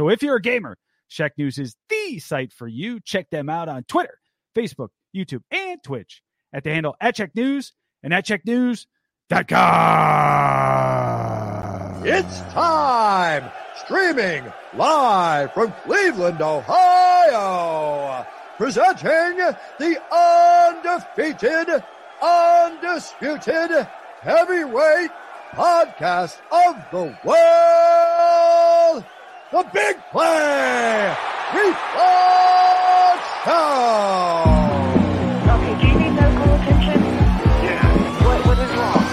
So if you're a gamer, Shacknews is the site for you. Check them out on Twitter, Facebook, YouTube, and Twitch at the handle @Shacknews and @Shacknews.com. It's time! Streaming live from Cleveland, Ohio, presenting the undefeated, undisputed heavyweight podcast of the world, the Big Play Reflog Show. Okay, do you need medical attention? Yeah. What is wrong?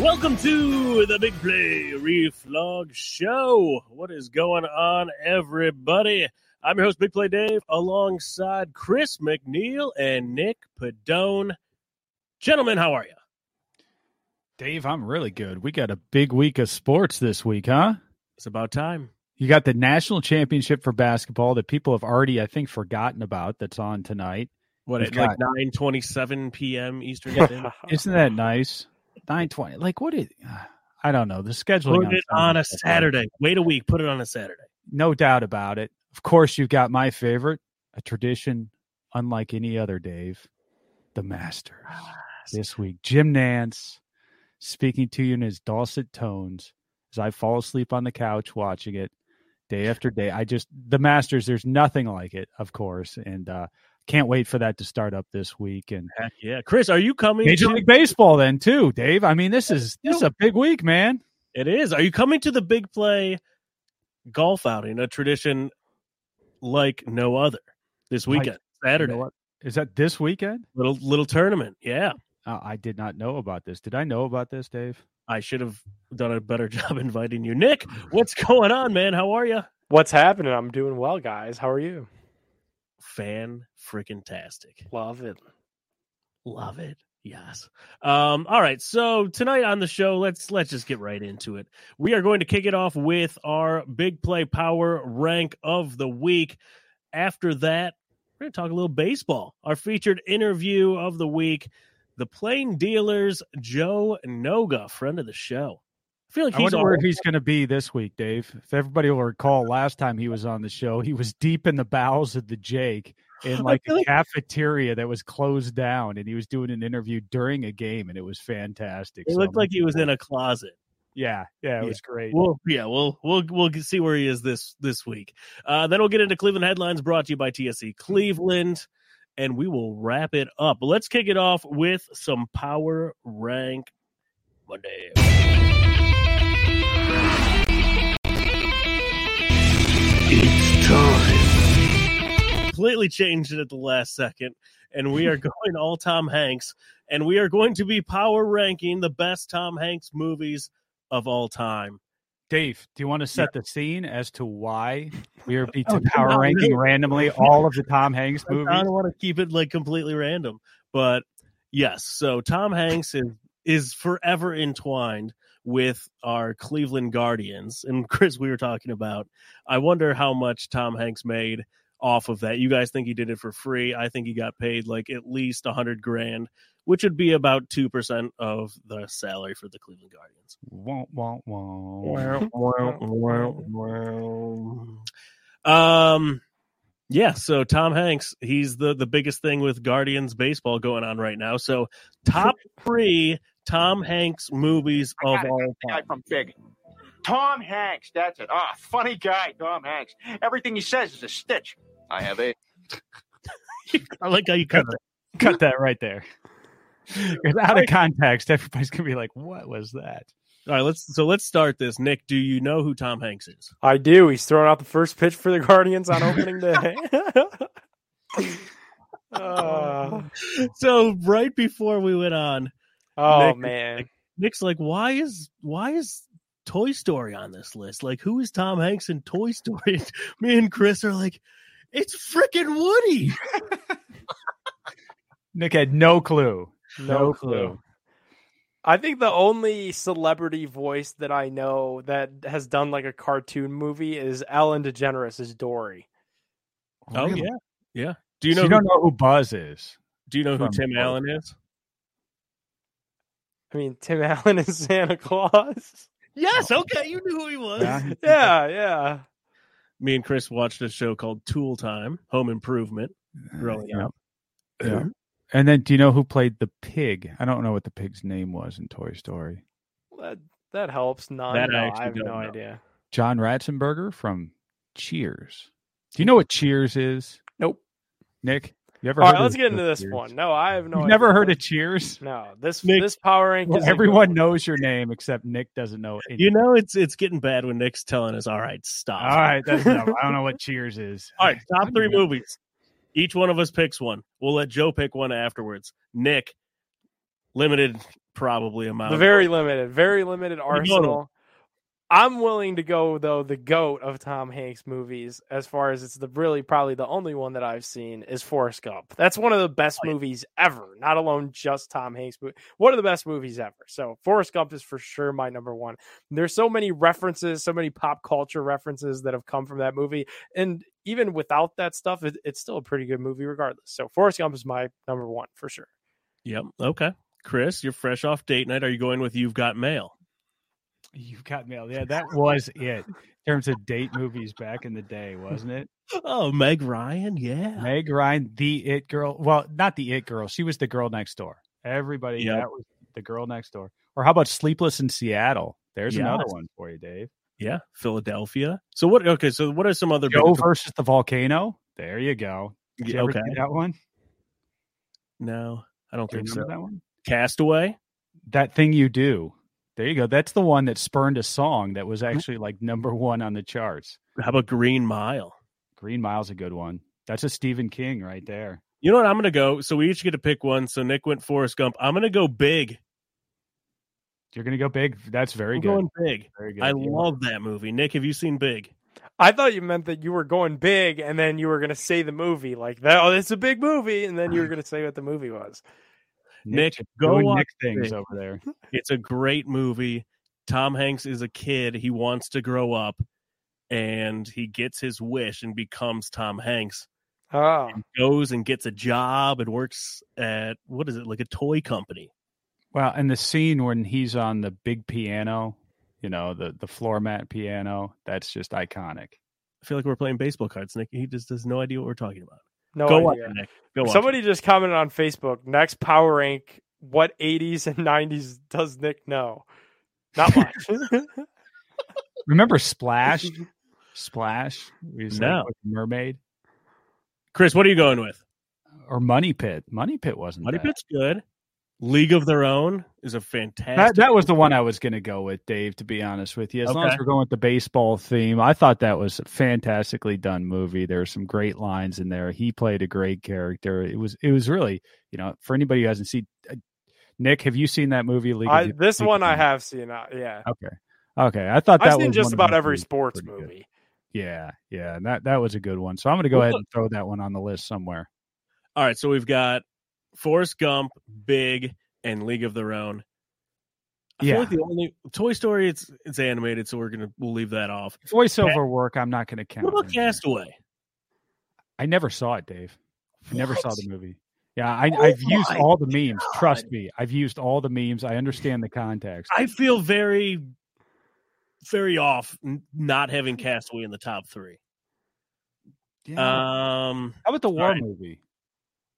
Welcome to the Big Play Reflog Show. What is going on, everybody? I'm your host, Big Play Dave, alongside Chris McNeil and Nick Padone. Gentlemen, how are you? Dave, I'm really good. We got a big week of sports this week, huh? It's about time. You got the national championship for basketball that people have already, I think, forgotten about that's on tonight. What, at like 9:27 p.m. Eastern Standard? Isn't that nice? 9:20. Like, what is... I don't know. The scheduling... Put it on a Saturday. Wait a week. Put it on a Saturday. No doubt about it. Of course, you've got my favorite, a tradition unlike any other, Dave, the Masters. This week, Jim Nance speaking to you in his dulcet tones as I fall asleep on the couch watching it day after day. The Masters, there's nothing like it, of course, and can't wait for that to start up this week. And heck yeah, Chris, are you coming? Major League Baseball, then too, Dave. I mean, this is a big week, man. It is. Are you coming to the Big Play golf outing, a tradition like no other this weekend, Saturday? You know what? Is that this weekend? Little tournament, yeah. I did not know about this. Did I know about this, Dave? I should have done a better job inviting you, Nick. What's going on, man? How are you? What's happening? I'm doing well, guys. How are you? Fan-freaking-tastic. Love it. Yes. All right. So tonight on the show, let's just get right into it. We are going to kick it off with our Big Play Power Rank of the Week. After that, we're going to talk a little baseball. Our featured interview of the week, the Plain Dealer's Joe Noga, friend of the show. I feel like I wonder where he's going to be this week, Dave. If everybody will recall, last time he was on the show, he was deep in the bowels of the Jake in like a cafeteria that was closed down, and he was doing an interview during a game, and it was fantastic. It looked like he was in a closet. Yeah, it was great. We'll see where he is this week. Then we'll get into Cleveland headlines brought to you by TSC Cleveland, and we will wrap it up. But let's kick it off with some Power Rank Monday. It's time. Completely changed it at the last second, and we are going all Tom Hanks, and we are going to be power ranking the best Tom Hanks movies of all time. Dave, do you want to set the scene as to why we are power ranking randomly all of the Tom Hanks movies? I don't want to keep it like completely random, but yes. So Tom Hanks is forever entwined with our Cleveland Guardians. And Chris, we were talking about, I wonder how much Tom Hanks made off of that. You guys think he did it for free. I think he got paid like at least $100,000, which would be about 2% of the salary for the Cleveland Guardians. Yeah, so Tom Hanks, he's the biggest thing with Guardians baseball going on right now. So top 3 Tom Hanks movies of all time. From Big. Tom Hanks, that's it. Ah, funny guy, Tom Hanks. Everything he says is a stitch. I have a... I like how you cut that right there. Because out of context, everybody's going to be like, what was that? All right, let's start this. Nick, do you know who Tom Hanks is? I do. He's throwing out the first pitch for the Guardians on opening day. So right before we went on, Nick's like, why is Toy Story on this list? Like, who is Tom Hanks in Toy Story? Me and Chris are like, it's freaking Woody. Nick had no clue. No clue. I think the only celebrity voice that I know that has done like a cartoon movie is Ellen DeGeneres as Dory. Oh, really? Yeah. Do you know? So you don't know who Buzz is. Do you know who Tim Allen is? I mean, Tim Allen is Santa Claus. Yes. Okay, you knew who he was. Yeah. Me and Chris watched a show called Tool Time, Home Improvement, growing up. Yeah. And then, do you know who played the pig? I don't know what the pig's name was in Toy Story. That helps. I have no idea. John Ratzenberger from Cheers. Do you know what Cheers is? Nope. Nick, you ever? All right, let's get into this one. No, I have no. You've never heard of Cheers? No. This power rank. Well, everyone knows your name except Nick doesn't know anything. You know, it's getting bad when Nick's telling us, "All right, stop." All right, that's enough. I don't know what Cheers is. All right, top three movies. Each one of us picks one. We'll let Joe pick one afterwards. Nick, limited probably amount. Very limited arsenal. I'm willing to go, though, the GOAT of Tom Hanks movies, as far as it's the really probably the only one that I've seen, is Forrest Gump. That's one of the best movies ever, not alone just Tom Hanks movie. One of the best movies ever. So Forrest Gump is for sure my number one. There's so many references, so many pop culture references that have come from that movie. And even without that stuff, it's still a pretty good movie regardless. So Forrest Gump is my number one for sure. Yep. Okay. Chris, you're fresh off date night. Are you going with You've Got Mail? You've Got Mail. Yeah, that was it. In terms of date movies back in the day, wasn't it? Oh, Meg Ryan. Yeah. Meg Ryan, the it girl. Well, not the it girl. She was the girl next door. Everybody, that was the girl next door. Or how about Sleepless in Seattle? There's another one for you, Dave. Yeah. Philadelphia. So what are some other Joe versus the Volcano? There you go. Did you ever see that one? No, I don't think so. That one? Castaway? That Thing You Do. There you go. That's the one that spurned a song that was actually like number one on the charts. How about Green Mile? Green Mile's a good one. That's a Stephen King right there. You know what? I'm going to go. So we each get to pick one. So Nick went Forrest Gump. I'm going to go Big. You're going to go Big? That's very good. I'm going Big. Very good. I love that movie. Nick, have you seen Big? I thought you meant that you were going big and then you were going to say the movie like that. Oh, it's a big movie. And then you were going to say what the movie was. Nick, go watch things over there. It's a great movie. Tom Hanks is a kid. He wants to grow up, and he gets his wish and becomes Tom Hanks. Oh. And goes and gets a job and works at, what is it, like a toy company. Well, and the scene when he's on the big piano, you know, the floor mat piano, that's just iconic. I feel like we're playing baseball cards, Nick. He just has no idea what we're talking about. Somebody just commented on Facebook. Next power rank, what 80s and 90s does Nick know? Not much. Remember Splash? Mermaid. Chris, what are you going with? Or Money Pit. Money Pit wasn't Money bad. Pit's good. League of Their Own is a fantastic. That was the one I was going to go with, Dave, to be honest with you. As long as we're going with the baseball theme, I thought that was a fantastically done movie. There are some great lines in there. He played a great character. It was really, you know, for anybody who hasn't seen. Nick, have you seen that movie? I have seen. Yeah. Okay. I thought I've seen just about every sports movie. Good. Yeah. And that was a good one. So I'm going to go ahead and throw that one on the list somewhere. All right. So we've got Forrest Gump, Big, and League of Their Own. I feel like the only Toy Story, it's animated, so we'll leave that off. Voiceover work, I'm not going to count. What about Castaway? I never saw it, Dave. I never saw the movie. Yeah, I've used all the memes. God. Trust me, I've used all the memes. I understand the context. I feel very, very off not having Castaway in the top three. Yeah. How about the war movie?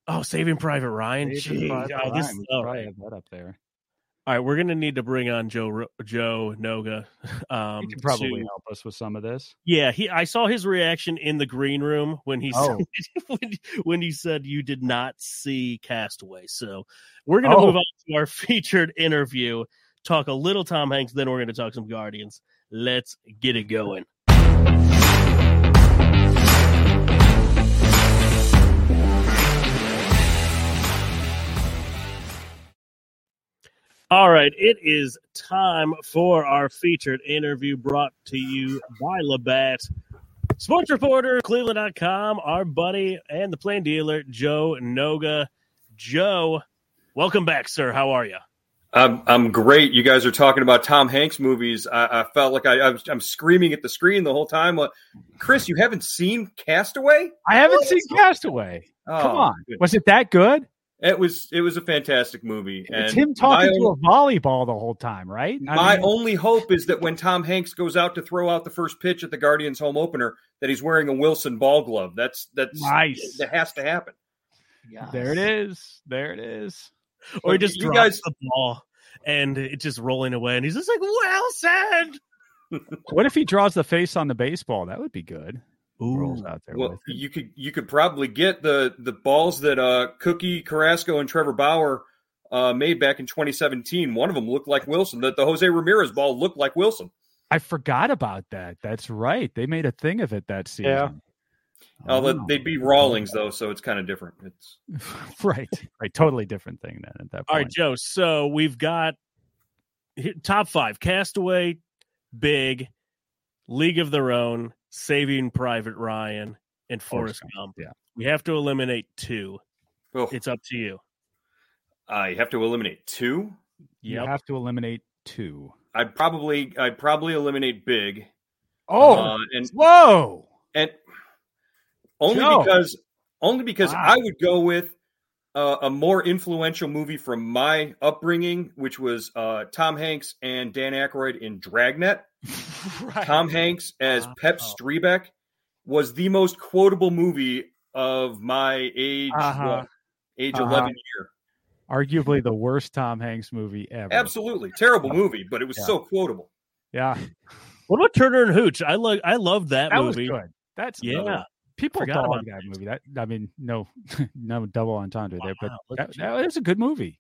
Oh, Saving Private Ryan. Probably have that up there. All right, we're going to need to bring on Joe Noga. He can probably help us with some of this. Yeah, I saw his reaction in the green room when he said, when he said you did not see Castaway. So we're going to move on to our featured interview, talk a little Tom Hanks, then we're going to talk some Guardians. Let's get it going. All right, it is time for our featured interview brought to you by Labatt. Sports reporter, Cleveland.com, our buddy and the plain dealer, Joe Noga. Joe, welcome back, sir. How are you? I'm great. You guys are talking about Tom Hanks movies. I felt like I'm screaming at the screen the whole time. Chris, you haven't seen Castaway? I haven't seen Castaway. Oh, come on. Goodness. Was it that good? It was a fantastic movie. It's him talking to a volleyball the whole time, right? My only hope is that when Tom Hanks goes out to throw out the first pitch at the Guardians' home opener, that he's wearing a Wilson ball glove. That's nice. That has to happen. Yes. There it is. Or he just drops the ball and it's just rolling away, and he's just like, "Well said." What if he draws the face on the baseball? That would be good. Rolls out there. Well, you could probably get the balls that Cookie Carrasco and Trevor Bauer made back in 2017. One of them looked like Wilson. The Jose Ramirez ball looked like Wilson. I forgot about that. That's right. They made a thing of it that season. Yeah. They'd be Rawlings though, so it's kind of different. It's right, totally different thing then at that point. All right, Joe. So we've got top five: Castaway, Big, League of Their Own, Saving Private Ryan, and Forrest Gump. Yeah. We have to eliminate two. Oh. It's up to you. You have to eliminate two? Yep. You have to eliminate two. I'd probably eliminate Big. Oh, whoa! And only because wow. I would go with a more influential movie from my upbringing, which was Tom Hanks and Dan Aykroyd in Dragnet. Right. Tom Hanks as Pep Strebeck was the most quotable movie of my age, 11 year. Arguably the worst Tom Hanks movie ever. Absolutely. Terrible movie, but it was so quotable. Yeah. What about Turner and Hooch? I love that movie. Was good. That's good. People thought about that movie. No double entendre there, but that was a good movie.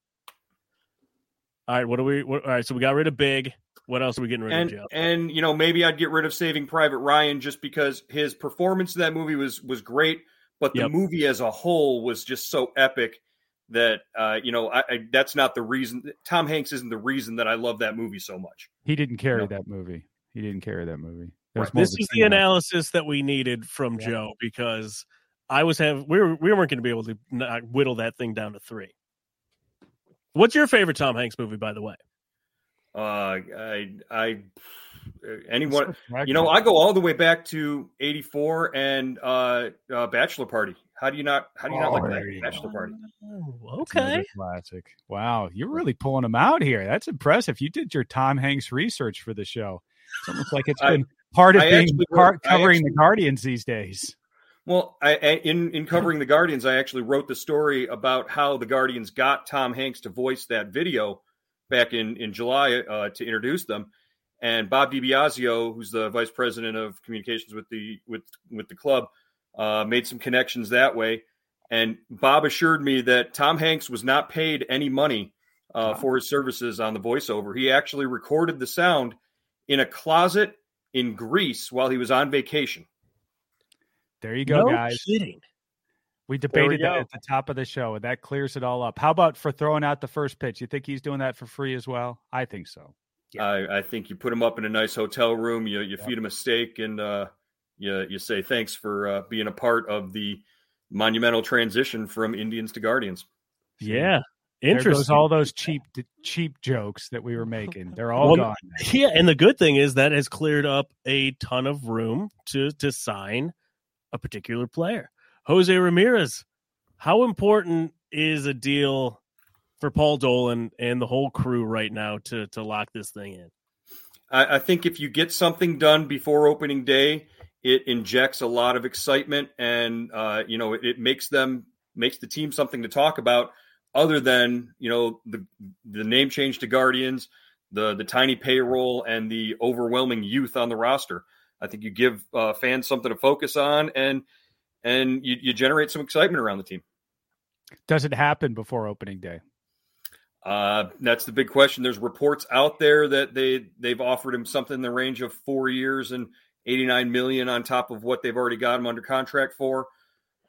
All right, all right, so we got rid of Big. What else are we getting rid of, Joe? And, maybe I'd get rid of Saving Private Ryan just because his performance in that movie was great, but the movie as a whole was just so epic that, that's not the reason. Tom Hanks isn't the reason that I love that movie so much. He didn't carry that movie. Right. This is the analysis that we needed from Joe, because we weren't going to be able to whittle that thing down to three. What's your favorite Tom Hanks movie, by the way? I go all the way back to '84 and Bachelor Party. How do you not like that Bachelor Party? Oh, okay, classic. Wow, you're really pulling them out here. That's impressive. You did your Tom Hanks research for the show. It's almost like it's been part of covering the Guardians these days. Well, in covering the Guardians, I actually wrote the story about how the Guardians got Tom Hanks to voice that video back in July to introduce them. And Bob DiBiasio, who's the vice president of communications with the club, made some connections that way. And Bob assured me that Tom Hanks was not paid any money for his services on the voiceover. He actually recorded the sound in a closet in Greece while he was on vacation. There you go, guys. No kidding. We debated that at the top of the show, and that clears it all up. How about for throwing out the first pitch? You think he's doing that for free as well? I think so. Yeah. I think you put him up in a nice hotel room, you feed him a steak, and you say thanks for being a part of the monumental transition from Indians to Guardians. Yeah. Interesting. There goes all those cheap jokes that we were making. They're all gone. Yeah, and the good thing is that has cleared up a ton of room to sign a particular player. Jose Ramirez, how important is a deal for Paul Dolan and the whole crew right now to lock this thing in? I think if you get something done before opening day, it injects a lot of excitement, and it makes the team something to talk about other than the name change to Guardians, the tiny payroll, and the overwhelming youth on the roster. I think you give fans something to focus on, and you generate some excitement around the team. Does it happen before opening day? That's the big question. There's reports out there that they've offered him something in the range of 4 years and $89 million on top of what they've already got him under contract for.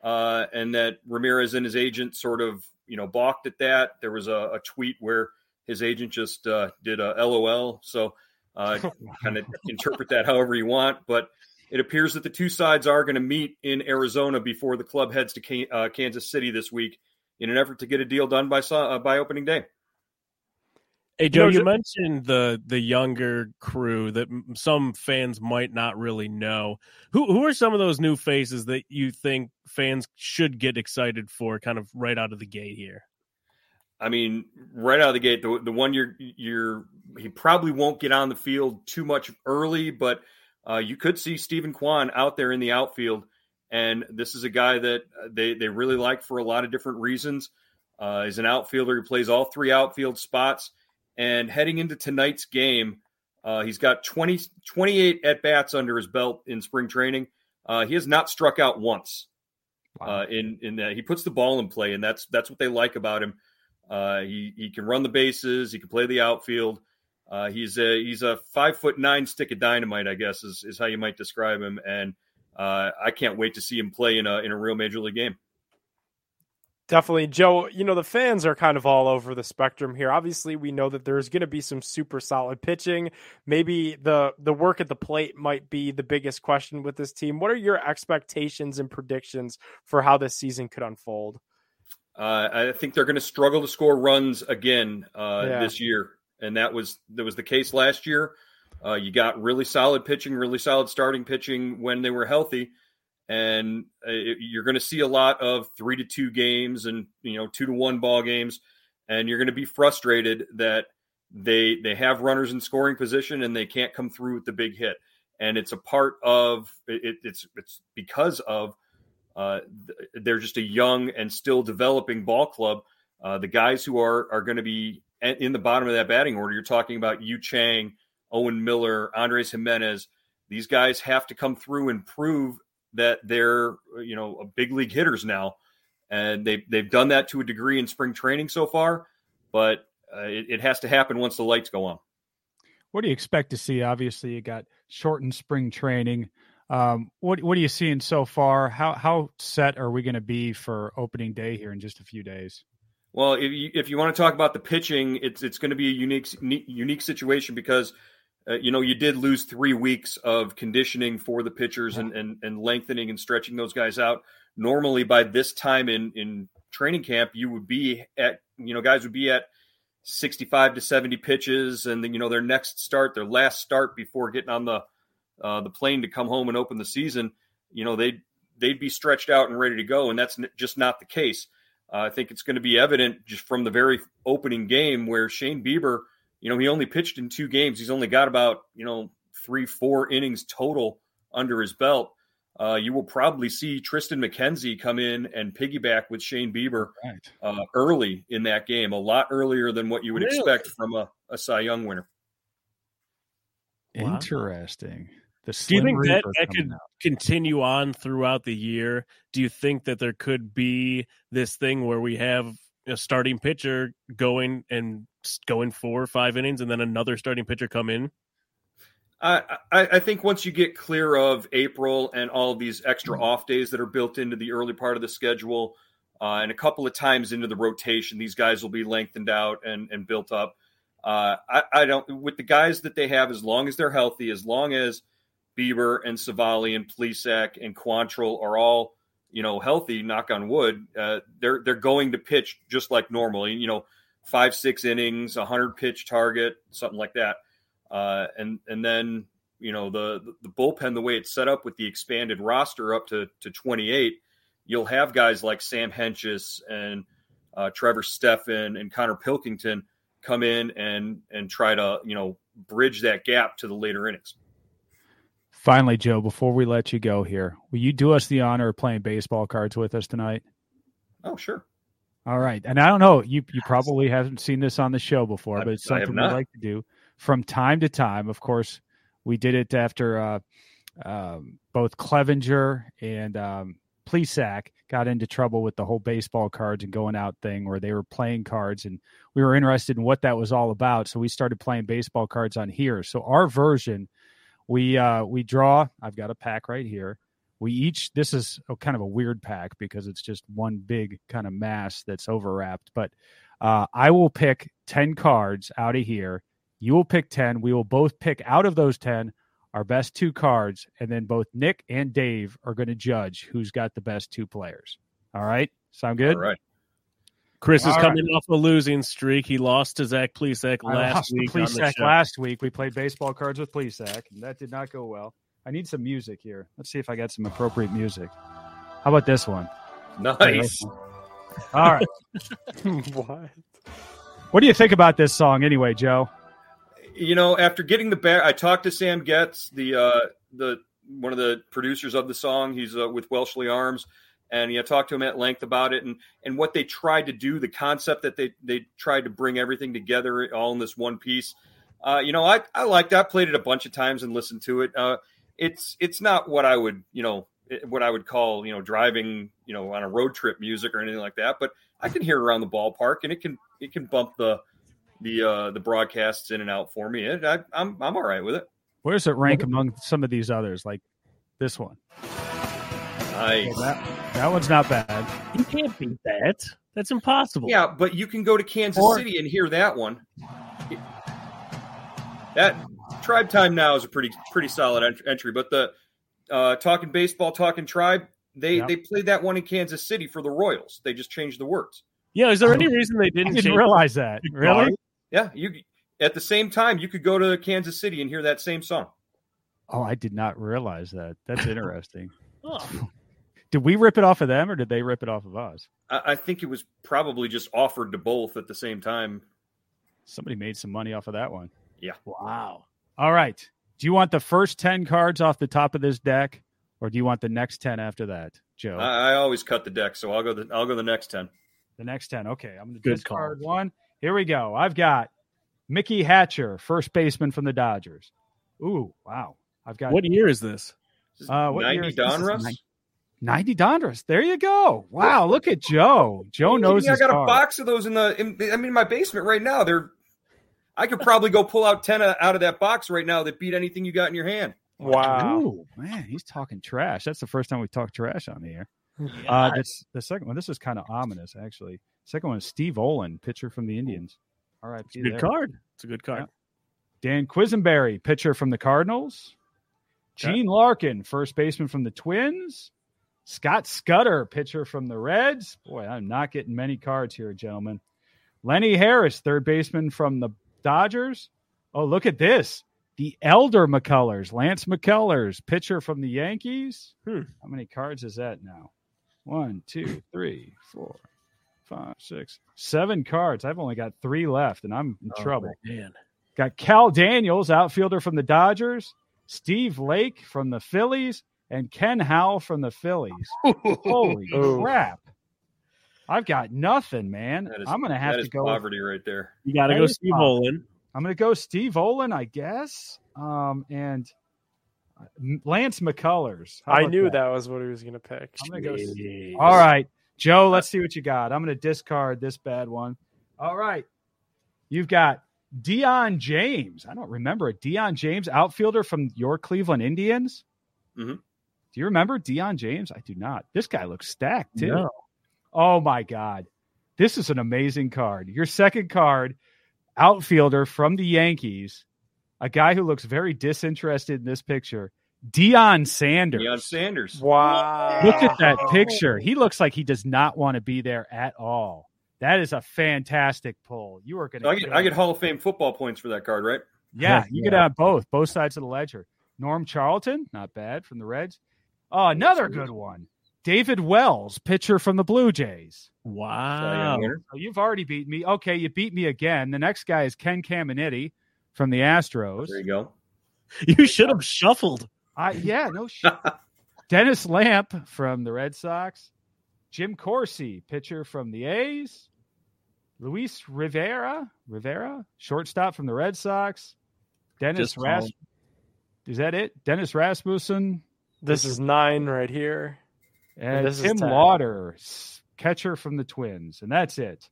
And that Ramirez and his agent sort of balked at that. There was a tweet where His agent just did a LOL. So kind of interpret that however you want. But it appears that the two sides are going to meet in Arizona before the club heads to Kansas City this week in an effort to get a deal done by opening day. Hey, Joe, you mentioned the younger crew that some fans might not really know. Who are some of those new faces that you think fans should get excited for kind of right out of the gate here? I mean, right out of the gate, the one he probably won't get on the field too much early, but you could see Stephen Kwan out there in the outfield. And this is a guy that they really like for a lot of different reasons. He's an outfielder who plays all three outfield spots. And heading into tonight's game, he's got 28 at-bats under his belt in spring training. He has not struck out once. Wow. He puts the ball in play, and that's what they like about him. He can run the bases. He can play the outfield. He's a 5'9" stick of dynamite, I guess, is how you might describe him. And I can't wait to see him play in a real major league game. Definitely. Joe, the fans are kind of all over the spectrum here. Obviously, we know that there's going to be some super solid pitching. Maybe the work at the plate might be the biggest question with this team. What are your expectations and predictions for how this season could unfold? I think they're going to struggle to score runs again this year. And that was the case last year. You got really solid pitching, really solid starting pitching when they were healthy. And you're going to see a lot of 3-2 games and 2-1 ball games, and you're going to be frustrated that they have runners in scoring position and they can't come through with the big hit. And it's a part of it. It's because of they're just a young and still developing ball club. The guys who are going to be in the bottom of that batting order. You're talking about Yu Chang, Owen Miller, Andres Jimenez. These guys have to come through and prove that they're, big league hitters now. And they've done that to a degree in spring training so far, but it has to happen once the lights go on. What do you expect to see? Obviously you got shortened spring training. What are you seeing so far? How set are we going to be for opening day here in just a few days? Well, if you want to talk about the pitching, it's going to be a unique situation because you did lose 3 weeks of conditioning for the pitchers and lengthening and stretching those guys out. Normally by this time in training camp, you would be at, guys would be at 65 to 70 pitches. And then, their next start, their last start before getting on the plane to come home and open the season, they'd be stretched out and ready to go. And that's just not the case. I think it's going to be evident just from the very opening game where Shane Bieber, he only pitched in 2 games. He's only got about, 3-4 innings total under his belt. You will probably see Tristan McKenzie come in and piggyback with Shane Bieber early in that game, a lot earlier than what you would expect from a Cy Young winner. Interesting. Do you think that could continue on throughout the year? Do you think that there could be this thing where we have a starting pitcher going 4 or 5 innings and then another starting pitcher come in? I think once you get clear of April and all of these extra off days that are built into the early part of the schedule and a couple of times into the rotation, these guys will be lengthened out and built up. I don't, with the guys that they have, as long as they're healthy, as long as Bieber and Savali and Plesac and Quantrill are all, healthy, knock on wood, they're going to pitch just like normally, 5-6 innings, 100 pitch target, something like that. And then, the bullpen, the way it's set up with the expanded roster up to 28, you'll have guys like Sam Henches and Trevor Stephan and Connor Pilkington come in and try to, bridge that gap to the later innings. Finally, Joe, before we let you go here, will you do us the honor of playing baseball cards with us tonight? Oh, sure. All right. And I don't know, you probably haven't seen this on the show before, but it's something we like to do from time to time. Of course, we did it after both Clevenger and Plesac got into trouble with the whole baseball cards and going out thing where they were playing cards, and we were interested in what that was all about. So we started playing baseball cards on here. So our version, we draw, I've got a pack right here. This is kind of a weird pack because it's just one big kind of mass that's overwrapped, but I will pick 10 cards out of here. You will pick 10. We will both pick out of those 10 our best two cards, and then both Nick and Dave are going to judge who's got the best two players. All right? Sound good? All right. Chris is coming off a losing streak. He lost to Zach Plesac last week. We played baseball cards with Plesac, and that did not go well. I need some music here. Let's see if I got some appropriate music. How about this one? Nice. All right. What do you think about this song anyway, Joe? You know, after getting the I talked to Sam Getz, the one of the producers of the song. He's with Welshly Arms. And I talked to him at length about it and what they tried to do, the concept that they tried to bring everything together all in this one piece. I liked it. I played it a bunch of times and listened to it. It's not what I would, what I would call, driving, on a road trip music or anything like that. But I can hear it around the ballpark, and it can bump the broadcasts in and out for me. I'm all right with it. Where does it rank among some of these others, like this one? Nice. Well, that one's not bad. You can't beat that. That's impossible. Yeah, but you can go to Kansas City and hear that one. That Tribe Time Now is a pretty solid entry. But the Talking Baseball, Talking Tribe, they played that one in Kansas City for the Royals. They just changed the words. Yeah, is there any reason they didn't realize that? Really? Yeah. At the same time, you could go to Kansas City and hear that same song. Oh, I did not realize that. That's interesting. Oh. Did we rip it off of them, or did they rip it off of us? I think it was probably just offered to both at the same time. Somebody made some money off of that one. Yeah. Wow. All right. Do you want the first 10 cards off the top of this deck, or do you want the next 10 after that, Joe? I always cut the deck, so I'll go the next 10. The next 10. Okay. I'm going to discard one. Here we go. I've got Mickey Hatcher, first baseman from the Dodgers. Ooh, wow. I've got. What year is this? What 90 Donruss? 90 Donruss. There you go. Wow, look at Joe. Joe knows. I got a box of those in my basement right now. I could probably go pull out 10 out of that box right now that beat anything you got in your hand. Wow. Ooh, man, he's talking trash. That's the first time we've talked trash on the air. Yeah. The second one. This is kind of ominous, actually. Second one is Steve Olin, pitcher from the Indians. All right, it's a good card. It's a good card. Yeah. Dan Quisenberry, pitcher from the Cardinals. Gene Larkin, first baseman from the Twins. Scott Scudder, pitcher from the Reds. Boy, I'm not getting many cards here, gentlemen. Lenny Harris, third baseman from the Dodgers. Oh, look at this. The elder McCullers, Lance McCullers, pitcher from the Yankees. How many cards is that now? 1, 2, 3, 4, 5, 6, 7 cards. I've only got 3 left, and I'm in trouble. Man. Got Cal Daniels, outfielder from the Dodgers. Steve Lake from the Phillies, and Ken Howell from the Phillies. Holy crap. I've got nothing, man. I'm going to have to go. That is poverty right there. You got to go Steve Olin. I'm going to go Steve Olin, I guess. And Lance McCullers. I knew that was what he was going to pick. I'm going to go Steve. All right, Joe, let's see what you got. I'm going to discard this bad one. All right. You've got Deion James. I don't remember a Deion James outfielder from your Cleveland Indians. Mm-hmm. Do you remember Deion James? I do not. This guy looks stacked, too. No. Oh, my God. This is an amazing card. Your second card, outfielder from the Yankees, a guy who looks very disinterested in this picture, Deion Sanders. Deion Sanders. Wow. Look at that picture. He looks like he does not want to be there at all. That is a fantastic pull. You are going to. I get Hall of Fame football points for that card, right? Yeah, you get on both sides of the ledger. Norm Charlton, not bad from the Reds. Oh, another good one. David Wells, pitcher from the Blue Jays. Wow. So you've already beat me. Okay, you beat me again. The next guy is Ken Caminiti from the Astros. There you go. You should have shuffled. No shit. Dennis Lamp from the Red Sox. Jim Corsi, pitcher from the A's. Luis Rivera, shortstop from the Red Sox. Dennis Rasmussen. Is that it? Dennis Rasmussen. This is 9 right here. And this Tim Lauder, catcher from the Twins. And that's it.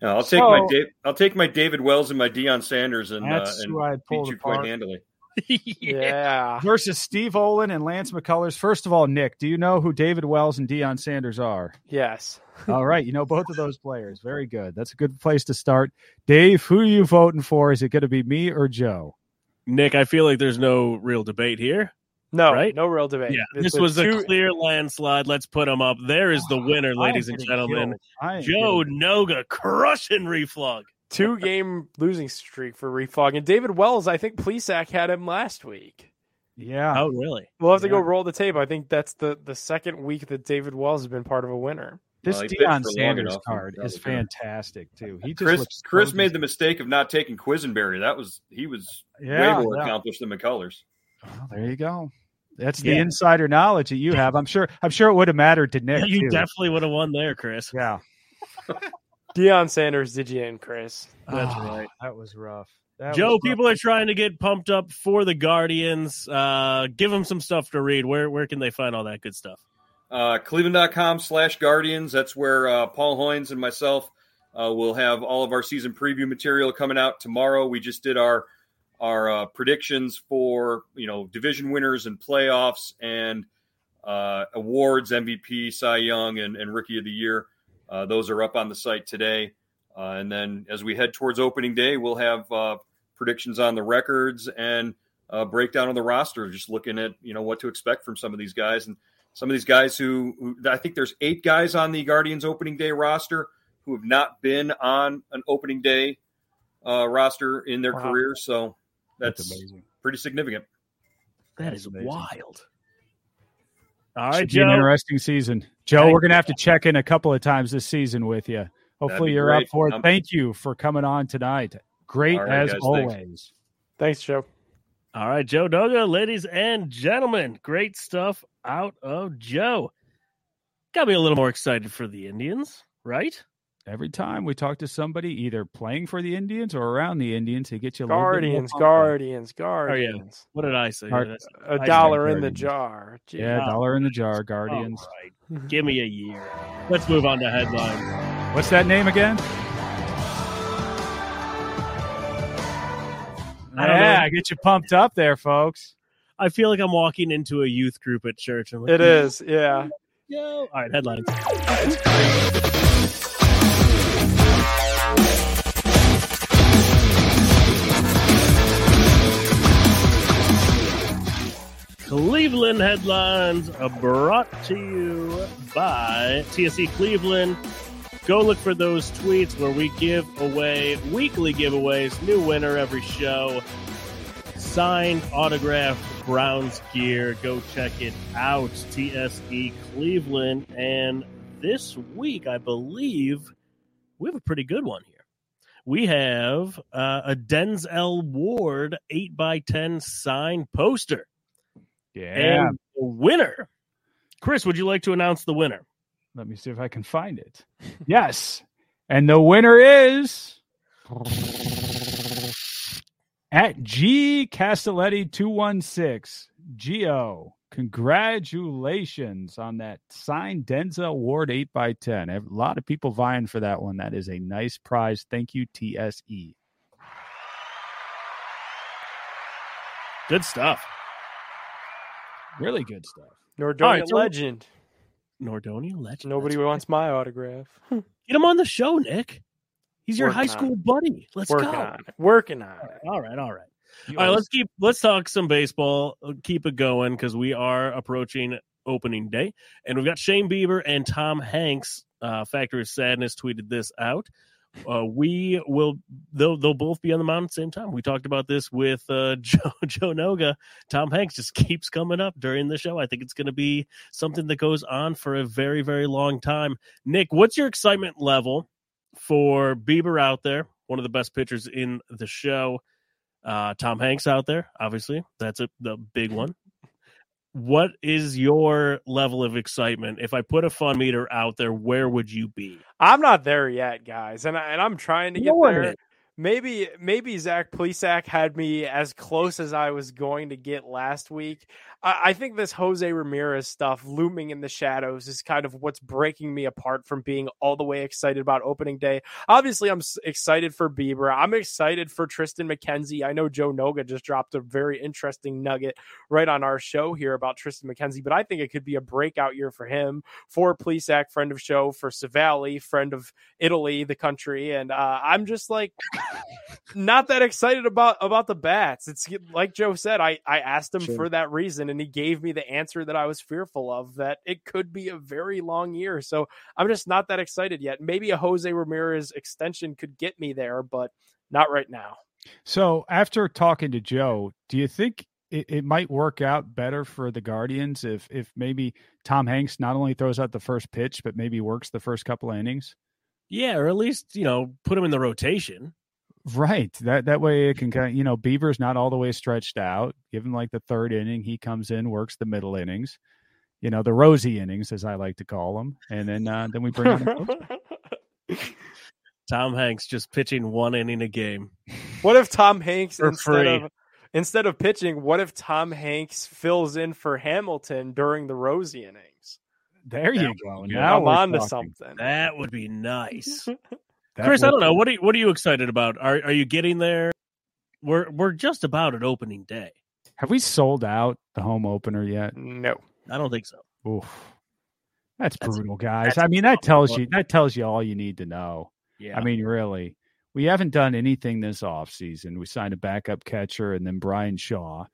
Now, I'll take my David Wells and my Deion Sanders, and that's who I pulled apart. Quite handily. Yeah. Versus Steve Olin and Lance McCullers. First of all, Nick, do you know who David Wells and Deion Sanders are? Yes. All right. You know both of those players. Very good. That's a good place to start. Dave, who are you voting for? Is it going to be me or Joe? Nick, I feel like there's no real debate here. No, right? No real debate. Yeah, this was a clear landslide. Let's put him up. There is the winner, ladies and gentlemen. Joe Noga crushing Reflog. 2-game losing streak for Reflog. And David Wells, I think Plesac had him last week. Yeah. Oh, really? We'll have to go roll the tape. I think that's the second week that David Wells has been part of a winner. This Deion Sanders card is fantastic too. He just Chris made the mistake of not taking Quisenberry. He was way more accomplished than McCullers. Well, there you go. That's the insider knowledge that you have. I'm sure it would have mattered to Nick. You definitely would have won there, Chris. Yeah. Deion Sanders did you in, Chris. That's right. That was rough. Joe, people are trying to get pumped up for the Guardians. Give them some stuff to read. Where can they find all that good stuff? Cleveland.com/Guardians. That's where Paul Hoynes and myself will have all of our season preview material coming out tomorrow. We just did our predictions for, division winners and playoffs and awards, MVP, Cy Young, and Rookie of the Year. Those are up on the site today. And then as we head towards opening day, we'll have predictions on the records and a breakdown of the roster, just looking at, what to expect from some of these guys. And some of these guys who I think there's 8 guys on the Guardians opening day roster who have not been on an opening day roster in their career. So that's amazing. Pretty significant. That is amazing. Wild. All right, Joe. An interesting season. Joe, we're going to have to check in a couple of times this season with you. Hopefully you're up for it. Thank you for coming on tonight. Great as always. Thanks, Joe. All right, Joe Noga, ladies and gentlemen. Great stuff out of Joe. Got me a little more excited for the Indians, right? Every time we talk to somebody, either playing for the Indians or around the Indians, they get you a little Guardians. What did I say? A dollar in the jar. Gee, yeah, $1 in the jar, Guardians. All right. Give me a year. Let's move on to headlines. What's that name again? Yeah, I get you pumped up there, folks. I feel like I'm walking into a youth group at church. I'm like, it is, yeah. All right, headlines. Cleveland headlines are brought to you by TSC Cleveland. Go look for those tweets where we give away weekly giveaways, new winner every show, signed autographed Browns gear. Go check it out, TSC Cleveland. And this week, I believe we have a pretty good one here. We have a Denzel Ward 8x10 signed poster. Yeah. And the winner. Chris, would you like to announce the winner? Let me see if I can find it. Yes. And the winner is at G Castelletti 216. Geo, congratulations on that signed Denzel Ward 8x10. A lot of people vying for that one. That is a nice prize. Thank you, TSE. Good stuff. Really good stuff. Nordonian legend. Nobody wants my autograph. Get him on the show, Nick. He's your high school buddy. Let's go. Working on it. All right. Let's talk some baseball. Keep it going because we are approaching opening day, and we've got Shane Bieber and Tom Hanks. Factor of Sadness tweeted this out. They'll both be on the mound at the same time. We talked about this with Joe Noga. Tom Hanks just keeps coming up during the show. I think it's going to be something that goes on for a very, very long time. Nick, what's your excitement level for Bieber out there? One of the best pitchers in the show. Tom Hanks out there, obviously. That's the big one. What is your level of excitement? If I put a fun meter out there, where would you be? I'm not there yet, guys, and I'm trying to get there. Maybe Zach Plesac had me as close as I was going to get last week. I think this Jose Ramirez stuff looming in the shadows is kind of what's breaking me apart from being all the way excited about opening day. Obviously, I'm excited for Bieber. I'm excited for Tristan McKenzie. I know Joe Noga just dropped a very interesting nugget right on our show here about Tristan McKenzie, but I think it could be a breakout year for him, for Plesac, friend of show, for Savali, friend of Italy, the country. And I'm just like... not that excited about the bats. It's like Joe said, I asked him for that reason, and he gave me the answer that I was fearful of, that it could be a very long year. So I'm just not that excited yet. Maybe a Jose Ramirez extension could get me there, but not right now. So after talking to Joe, do you think it might work out better for the Guardians if maybe Tom Hanks not only throws out the first pitch, but maybe works the first couple of innings? Yeah, or at least, put him in the rotation. Right. That way it can kind of, Bieber's not all the way stretched out. Give him like the third inning. He comes in, works the middle innings, the rosy innings, as I like to call them. And then we bring in Tom Hanks just pitching one inning a game. What if Tom Hanks, instead of pitching, what if Tom Hanks fills in for Hamilton during the rosy innings? There you go. Now I'm on to something. That would be nice. Chris, I don't know. What are you excited about? Are you getting there? We're just about at opening day. Have we sold out the home opener yet? No, I don't think so. Oof, that's brutal, guys. I mean, that tells you all you need to know. Yeah. I mean, really, we haven't done anything this offseason. We signed a backup catcher and then Brian Shaw.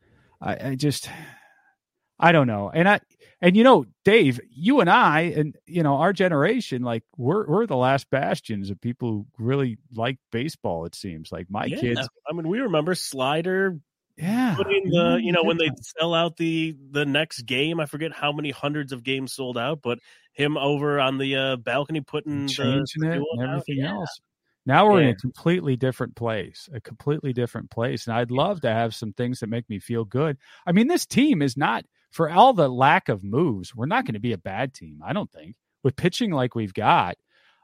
I don't know. And Dave, you and I, and our generation, like we're the last bastions of people who really like baseball. It seems like my kids. I mean, we remember Slider. Yeah. Putting the, when they sell out the next game, I forget how many hundreds of games sold out, but him over on the balcony putting changing it and everything else. Now we're in a completely different place. And I'd love to have some things that make me feel good. I mean, this team is not, for all the lack of moves, we're not going to be a bad team, I don't think, with pitching like we've got.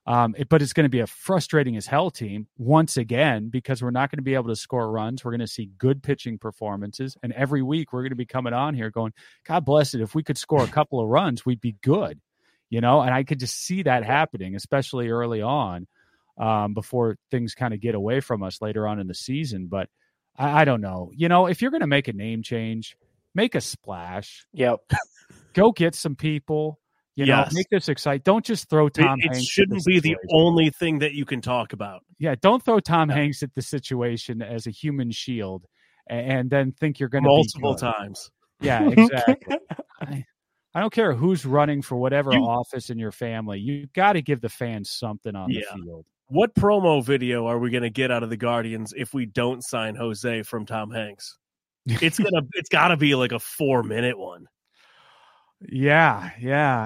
But it's going to be a frustrating as hell team once again, because we're not going to be able to score runs. We're going to see good pitching performances. And every week we're going to be coming on here going, God bless it. If we could score a couple of runs, we'd be good, and I could just see that happening, especially early on. Before things kind of get away from us later on in the season. But I don't know. If you're going to make a name change, make a splash. Yep. Go get some people. You know, make this exciting. Don't just throw Tom Hanks. It shouldn't be the only thing that you can talk about. Yeah, don't throw Tom Hanks at the situation as a human shield and then think you're going to multiple times. Yeah, exactly. I don't care who's running for whatever office in your family. You got to give the fans something on the field. What promo video are we going to get out of the Guardians if we don't sign Jose from Tom Hanks? It's got to be like a 4-minute one. Yeah,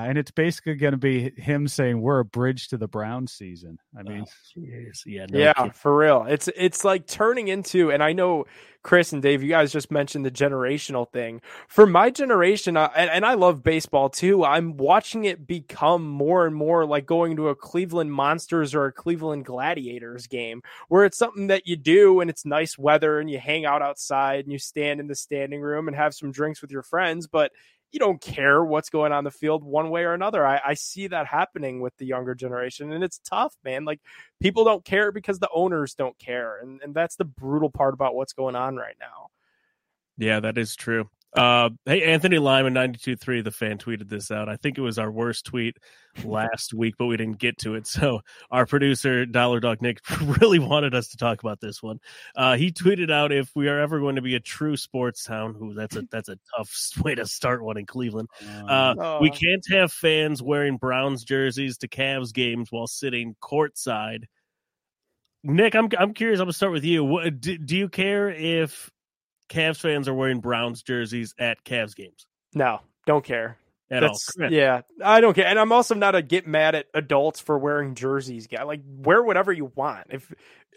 and it's basically going to be him saying we're a bridge to the Brown season. I mean, for real. It's like turning into, and I know Chris and Dave, you guys just mentioned the generational thing. For my generation, and I love baseball too, I'm watching it become more and more like going to a Cleveland Monsters or a Cleveland Gladiators game, where it's something that you do and it's nice weather and you hang out outside and you stand in the standing room and have some drinks with your friends, but you don't care what's going on the field one way or another. I see that happening with the younger generation, and it's tough, man. Like, people don't care because the owners don't care. And that's the brutal part about what's going on right now. Yeah, that is true. Hey, Anthony Lyman, 92.3, the fan, tweeted this out. I think it was our worst tweet last week, but we didn't get to it. So our producer, Dollar Dog Nick, really wanted us to talk about this one. He tweeted out, if we are ever going to be a true sports town, that's a tough way to start one in Cleveland. We can't have fans wearing Browns jerseys to Cavs games while sitting courtside. Nick, I'm curious. I'm going to start with you. What, do you care if Cavs fans are wearing Browns jerseys at Cavs games? No, don't care. At all. Yeah, I don't care. And I'm also not a get mad at adults for wearing jerseys guy. Like, wear whatever you want.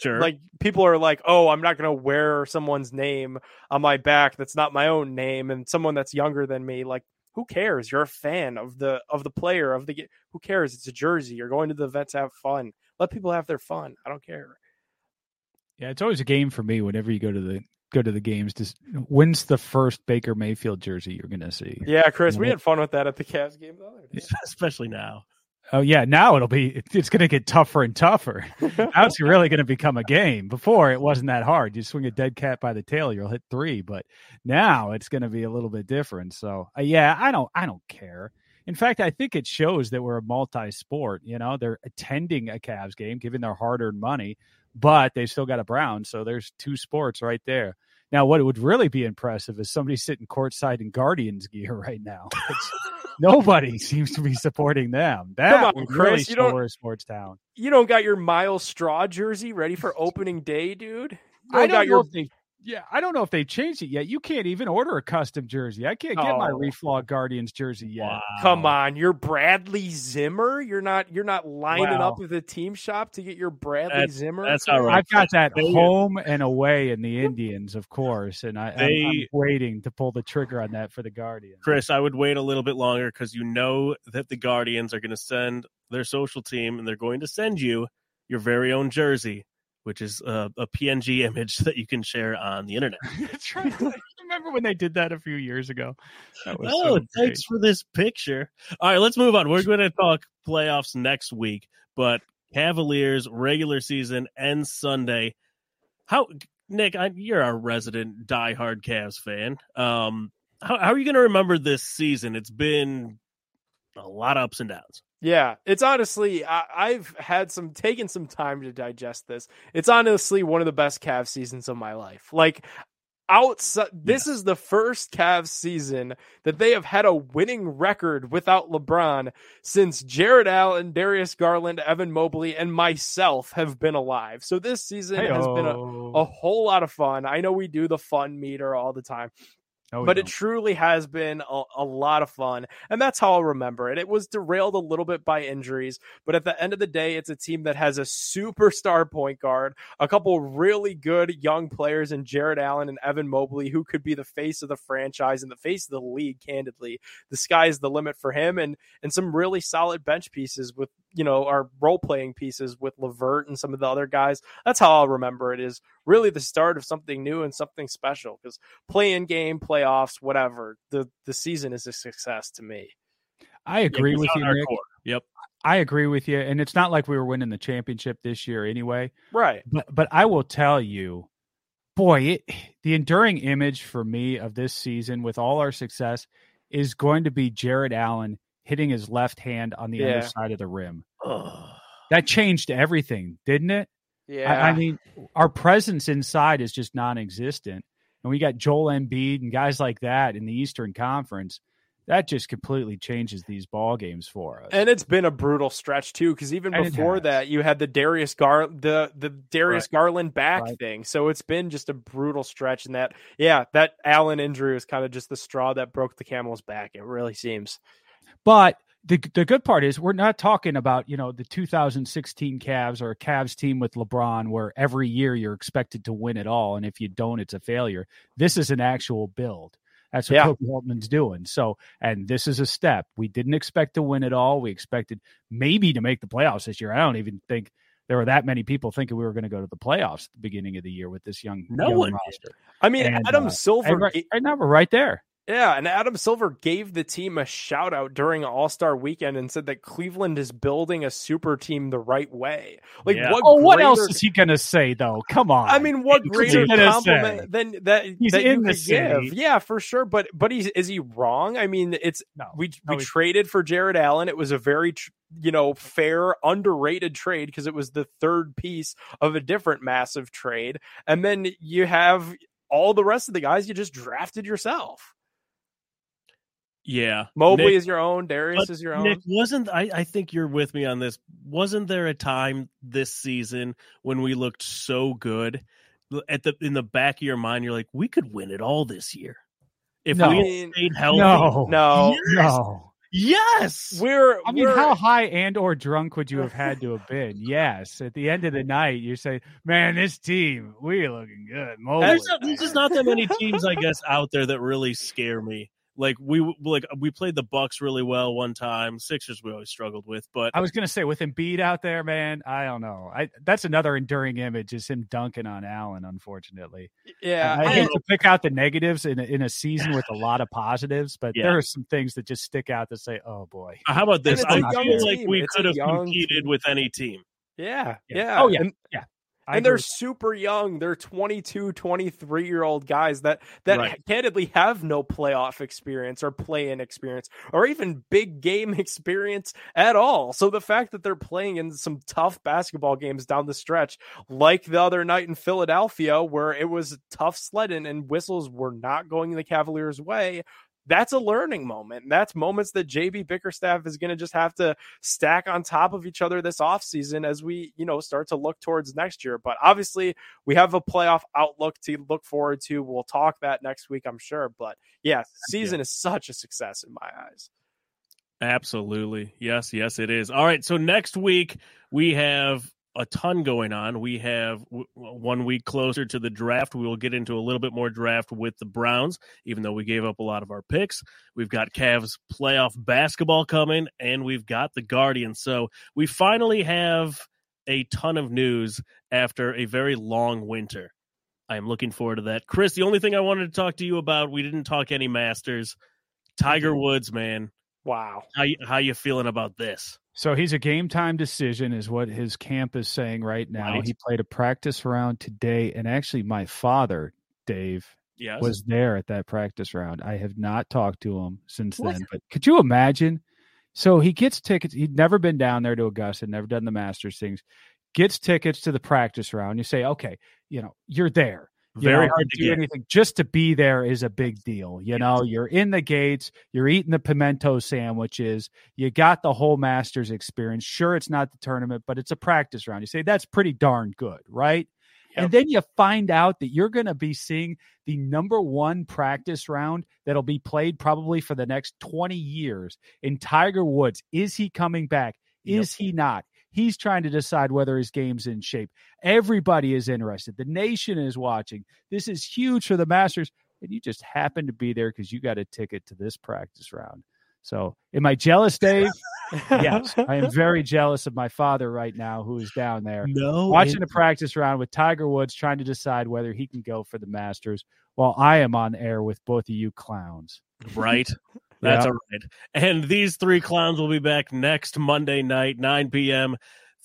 Like, people are like, oh, I'm not going to wear someone's name on my back that's not my own name, and someone that's younger than me. Like, who cares? You're a fan of the player, who cares? It's a jersey. You're going to the event to have fun. Let people have their fun. I don't care. Yeah, it's always a game for me whenever you go to the games. Just, when's the first Baker Mayfield jersey you're going to see? Yeah, Chris, we had fun with that at the Cavs game the other day. Especially now. Oh, yeah, now it's going to get tougher and tougher. Now it's really going to become a game. Before, it wasn't that hard. You swing a dead cat by the tail, you'll hit three. But now it's going to be a little bit different. So, yeah, I don't care. In fact, I think it shows that we're a multi-sport. You know, they're attending a Cavs game, giving their hard-earned money, but they've still got a Browns, so there's two sports right there. Now, what would really be impressive is somebody sitting courtside in Guardians gear right now. Nobody seems to be supporting them. That would really score a sports town. You don't got your Miles Straw jersey ready for opening day, dude? I don't know if they changed it yet. You can't even order a custom jersey. I can't get my Reflog Guardians jersey yet. Wow. Come on, you're Bradley Zimmer. You're not lining up with a team shop to get your Bradley Zimmer. That's all right. I've got that home and away in the Indians, of course, and I'm waiting to pull the trigger on that for the Guardians. Chris, I would wait a little bit longer because you know that the Guardians are going to send their social team, and they're going to send you your very own jersey, which is a PNG image that you can share on the internet. That's right. I remember when they did that a few years ago. Thanks for this picture. All right, let's move on. We're going to talk playoffs next week, but Cavaliers regular season ends Sunday. Nick, you're our resident diehard Cavs fan. How are you going to remember this season? It's been a lot of ups and downs. Yeah, it's honestly, I've had taken some time to digest this. It's honestly one of the best Cavs seasons of my life. Like, this is the first Cavs season that they have had a winning record without LeBron since Jared Allen, Darius Garland, Evan Mobley, and myself have been alive. So this season has been a whole lot of fun. I know we do the fun meter all the time. It truly has been a lot of fun, and that's how I'll remember it. It was derailed a little bit by injuries, but at the end of the day, it's a team that has a superstar point guard, a couple really good young players in Jared Allen and Evan Mobley, who could be the face of the franchise and the face of the league, candidly. The sky's the limit for him, and some really solid bench pieces with, you know, our role-playing pieces with LeVert and some of the other guys. That's how I'll remember it, is really the start of something new and something special, because play-in game, playoffs, whatever, the season is a success to me. I agree with you, Nick. Yep. I agree with you, and it's not like we were winning the championship this year anyway. Right. But I will tell you, boy, the enduring image for me of this season with all our success is going to be Jared Allen hitting his left hand on the underside of the rim. Ugh. That changed everything, didn't it? Yeah. I mean, our presence inside is just non-existent. And we got Joel Embiid and guys like that in the Eastern Conference. That just completely changes these ball games for us. And it's been a brutal stretch too, because even before that, you had the Darius Garland back thing. So it's been just a brutal stretch. And that Allen injury was kind of just the straw that broke the camel's back. It really seems. But the good part is we're not talking about, you know, the 2016 Cavs or a Cavs team with LeBron where every year you're expected to win it all. And if you don't, it's a failure. This is an actual build. That's what Kobe Altman's doing. So, and this is a step. We didn't expect to win it all. We expected maybe to make the playoffs this year. I don't even think there were that many people thinking we were going to go to the playoffs at the beginning of the year with this young one roster. I mean, Adam Silver. Right now, we're right there. Yeah, and Adam Silver gave the team a shout-out during All-Star Weekend and said that Cleveland is building a super team the right way. Like, what else is he going to say, though? Come on. I mean, what greater compliment than that he's in the city. Give? Yeah, for sure, but is he wrong? I mean, we traded for Jared Allen. It was a very fair, underrated trade because it was the third piece of a different massive trade. And then you have all the rest of the guys you just drafted yourself. Yeah. Mobley is your own. Darius is your own. Nick, I think you're with me on this. Wasn't there a time this season when we looked so good in the back of your mind, you're like, we could win it all this year. If we stayed healthy. Yes. I mean, how high and or drunk would you have had to have been? Yes. At the end of the night, you say, man, this team, we're looking good. There's just not that many teams, I guess, out there that really scare me. Like we played the Bucks really well one time. Sixers we always struggled with, but I was gonna say with Embiid out there, man, I don't know. That's another enduring image is him dunking on Allen. Unfortunately, yeah, I hate to pick out the negatives in a season with a lot of positives, but there are some things that just stick out to say, oh boy. How about this? I feel like we could have competed with any team. Yeah. Oh yeah, yeah. And they're super young. They're 22, 23-year-old guys that candidly have no playoff experience or play-in experience or even big game experience at all. So the fact that they're playing in some tough basketball games down the stretch, like the other night in Philadelphia where it was tough sledding and whistles were not going the Cavaliers' way, that's a learning moment. That's moments that JB Bickerstaff is going to just have to stack on top of each other this offseason as we, start to look towards next year. But obviously we have a playoff outlook to look forward to. We'll talk that next week, I'm sure. But yeah, season is such a success in my eyes. Absolutely. Yes, it is. All right. So next week we have a ton going on. We have 1 week closer to the draft. We will get into a little bit more draft with the Browns, even though we gave up a lot of our picks. We've got Cavs playoff basketball coming, and we've got the Guardians. So we finally have a ton of news after a very long winter. I am looking forward to that. Chris, the only thing I wanted to talk to you about, we didn't talk any Masters. Tiger Woods, man. Wow. How you feeling about this? So he's a game time decision is what his camp is saying right now. Right. He played a practice round today. And actually my father, Dave, was there at that practice round. I have not talked to him since then, but could you imagine? So he gets tickets. He'd never been down there to Augusta, never done the Masters things, gets tickets to the practice round. You say, okay, you're there. Very hard to do anything. Just to be there is a big deal. You're in the gates, you're eating the pimento sandwiches, you got the whole Masters experience. Sure, it's not the tournament, but it's a practice round. You say that's pretty darn good, right? Yep. And then you find out that you're going to be seeing the number one practice round that'll be played probably for the next 20 years in Tiger Woods. Is he coming back? Is he not? He's trying to decide whether his game's in shape. Everybody is interested. The nation is watching. This is huge for the Masters. And you just happen to be there because you got a ticket to this practice round. So am I jealous, Dave? Yes. I am very jealous of my father right now who is down there watching the practice round with Tiger Woods trying to decide whether he can go for the Masters while I am on air with both of you clowns. Right. That's all right. And these three clowns will be back next Monday night, 9 p.m.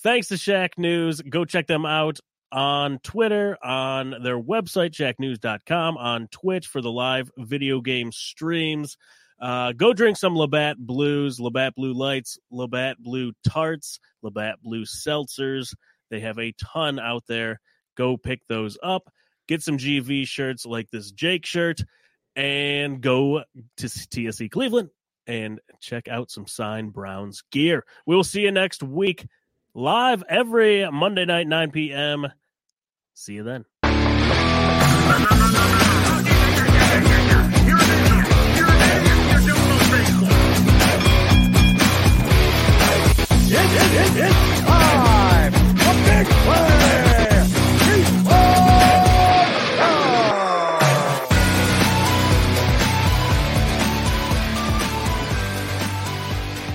Thanks to Shacknews. Go check them out on Twitter, on their website, shacknews.com, on Twitch for the live video game streams. Go drink some Labatt Blues, Labatt Blue Lights, Labatt Blue Tarts, Labatt Blue Seltzers. They have a ton out there. Go pick those up. Get some GV shirts like this Jake shirt. And go to TSC Cleveland and check out some signed Browns gear. We'll see you next week, live every Monday night, 9 p.m. See you then. It's time for Big Play.